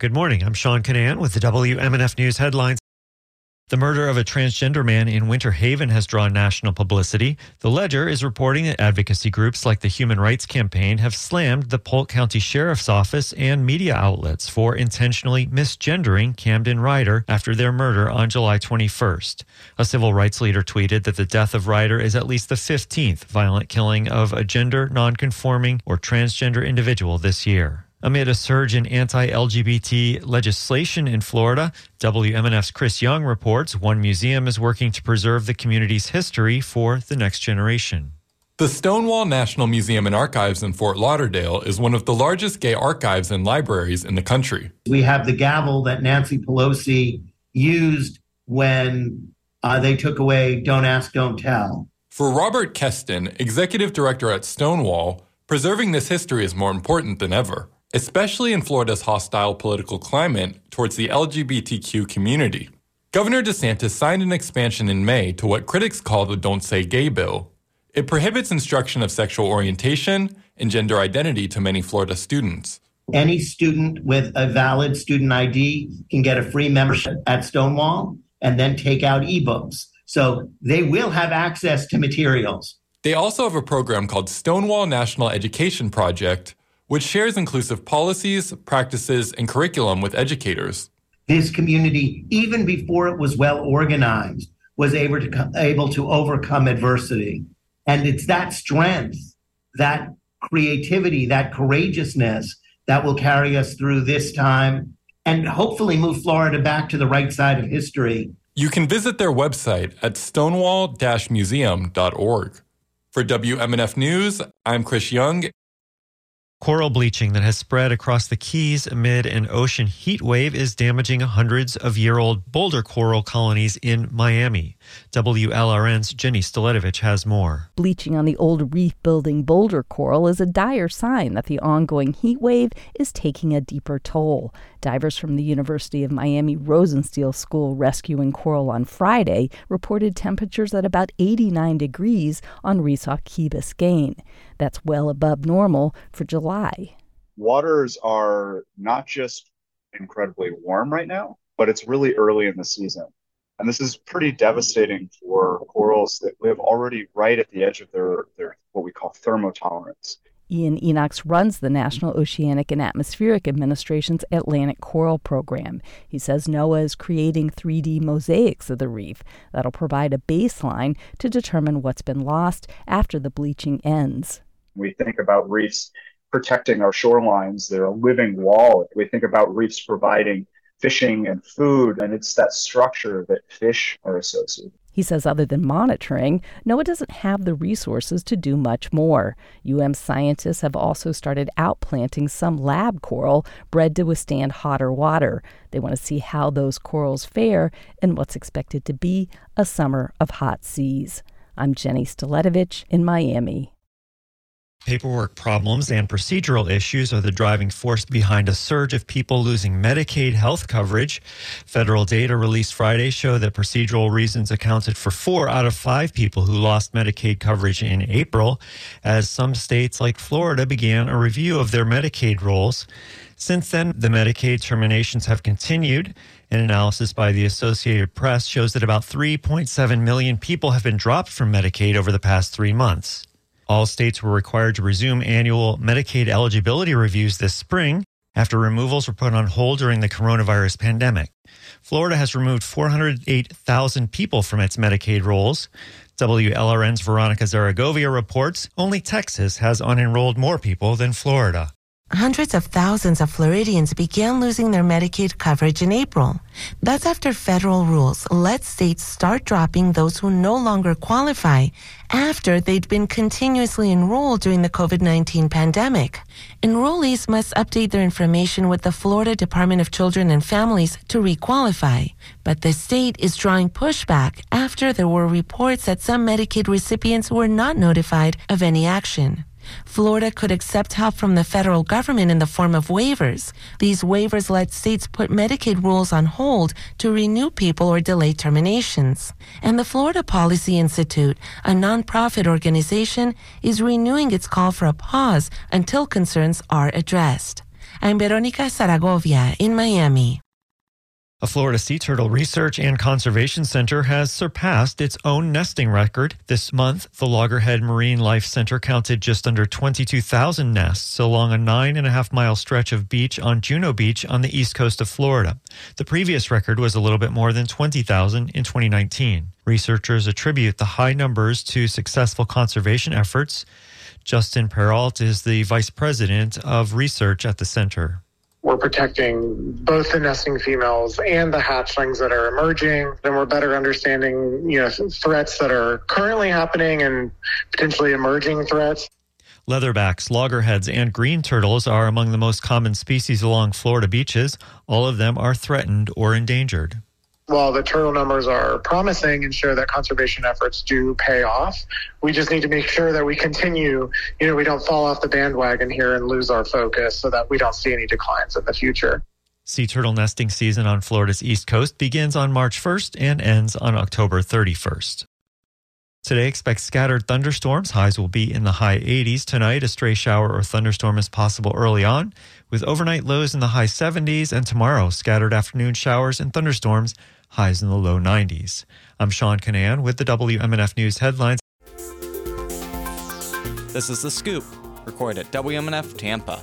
Good morning, I'm Sean Canan with the WMNF News headlines. The murder of a transgender man in Winter Haven has drawn national publicity. The Ledger is reporting that advocacy groups like the Human Rights Campaign have slammed the Polk County Sheriff's Office and media outlets for intentionally misgendering Camden Ryder after their murder on July 21st. A civil rights leader tweeted that the death of Ryder is at least the 15th violent killing of a gender nonconforming or transgender individual this year. Amid a surge in anti-LGBT legislation in Florida, WMNF's Chris Young reports one museum is working to preserve the community's history for the next generation. The Stonewall National Museum and Archives in Fort Lauderdale is one of the largest gay archives and libraries in the country. We have the gavel that Nancy Pelosi used when they took away Don't Ask, Don't Tell. For Robert Keston, executive director at Stonewall, preserving this history is more important than ever, especially in Florida's hostile political climate towards the LGBTQ community. Governor DeSantis signed an expansion in May to what critics call the Don't Say Gay bill. It prohibits instruction of sexual orientation and gender identity to many Florida students. Any student with a valid student ID can get a free membership at Stonewall and then take out e-books. So they will have access to materials. They also have a program called Stonewall National Education Project, which shares inclusive policies, practices, and curriculum with educators. This community, even before it was well organized, was able to overcome adversity. And it's that strength, that creativity, that courageousness that will carry us through this time and hopefully move Florida back to the right side of history. You can visit their website at stonewall-museum.org. For WMNF News, I'm Chris Young. Coral bleaching that has spread across the Keys amid an ocean heat wave is damaging hundreds of year-old boulder coral colonies in Miami. WLRN's Jenny Staletovich has more. Bleaching on the old reef-building boulder coral is a dire sign that the ongoing heat wave is taking a deeper toll. Divers from the University of Miami Rosenstiel School rescuing coral on Friday reported temperatures at about 89 degrees on Resaw Key Biscayne. That's well above normal for July. Waters are not just incredibly warm right now, but it's really early in the season. And this is pretty devastating for corals that live already right at the edge of their what we call thermotolerance. Ian Enochs runs the National Oceanic and Atmospheric Administration's Atlantic Coral Program. He says NOAA is creating 3D mosaics of the reef that'll provide a baseline to determine what's been lost after the bleaching ends. We think about reefs protecting our shorelines. They're a living wall. We think about reefs providing fishing and food, and it's that structure that fish are associated. He says other than monitoring, NOAA doesn't have the resources to do much more. UM scientists have also started outplanting some lab coral bred to withstand hotter water. They want to see how those corals fare in what's expected to be a summer of hot seas. I'm Jenny Staletovich in Miami. Paperwork problems and procedural issues are the driving force behind a surge of people losing Medicaid health coverage. Federal data released Friday show that procedural reasons accounted for 4 out of 5 people who lost Medicaid coverage in April, as some states like Florida began a review of their Medicaid rolls. Since then, the Medicaid terminations have continued. An analysis by the Associated Press shows that about 3.7 million people have been dropped from Medicaid over the past 3 months. All states were required to resume annual Medicaid eligibility reviews this spring after removals were put on hold during the coronavirus pandemic. Florida has removed 408,000 people from its Medicaid rolls. WLRN's Veronica Zaragovia reports only Texas has unenrolled more people than Florida. Hundreds of thousands of Floridians began losing their Medicaid coverage in April. That's after federal rules let states start dropping those who no longer qualify after they'd been continuously enrolled during the COVID-19 pandemic. Enrollees must update their information with the Florida Department of Children and Families to requalify. But the state is drawing pushback after there were reports that some Medicaid recipients were not notified of any action. Florida could accept help from the federal government in the form of waivers. These waivers let states put Medicaid rules on hold to renew people or delay terminations. And the Florida Policy Institute, a nonprofit organization, is renewing its call for a pause until concerns are addressed. I'm Veronica Zaragovia in Miami. A Florida sea turtle research and conservation center has surpassed its own nesting record. This month, the Loggerhead Marine Life Center counted just under 22,000 nests along a 9.5-mile stretch of beach on Juno Beach on the east coast of Florida. The previous record was a little bit more than 20,000 in 2019. Researchers attribute the high numbers to successful conservation efforts. Justin Peralt is the vice president of research at the center. We're protecting both the nesting females and the hatchlings that are emerging. Then we're better understanding, threats that are currently happening and potentially emerging threats. Leatherbacks, loggerheads, and green turtles are among the most common species along Florida beaches. All of them are threatened or endangered. While the turtle numbers are promising and show that conservation efforts do pay off, we just need to make sure that we continue, we don't fall off the bandwagon here and lose our focus so that we don't see any declines in the future. Sea turtle nesting season on Florida's East Coast begins on March 1st and ends on October 31st. Today, expect scattered thunderstorms. Highs will be in the high 80s. Tonight, a stray shower or thunderstorm is possible early on, with overnight lows in the high 70s. And tomorrow, scattered afternoon showers and thunderstorms, highs in the low 90s. I'm Sean Canan with the WMNF News headlines. This is The Scoop, recorded at WMNF Tampa.